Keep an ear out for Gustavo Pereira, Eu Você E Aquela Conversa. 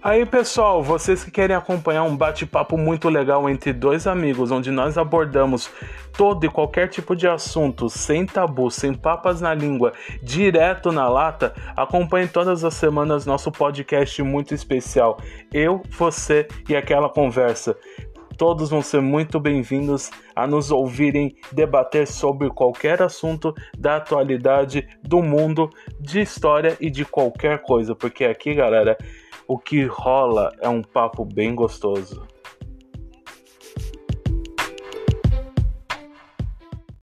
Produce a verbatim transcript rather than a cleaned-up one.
Aí pessoal, vocês que querem acompanhar um bate-papo muito legal entre dois amigos, onde nós abordamos todo e qualquer tipo de assunto, sem tabu, sem papas na língua, direto na lata, acompanhe todas as semanas nosso podcast muito especial, Eu, Você e Aquela Conversa. Todos vão ser muito bem-vindos a nos ouvirem debater sobre qualquer assunto da atualidade, do mundo, de história e de qualquer coisa, porque aqui, galera, o que rola é um papo bem gostoso.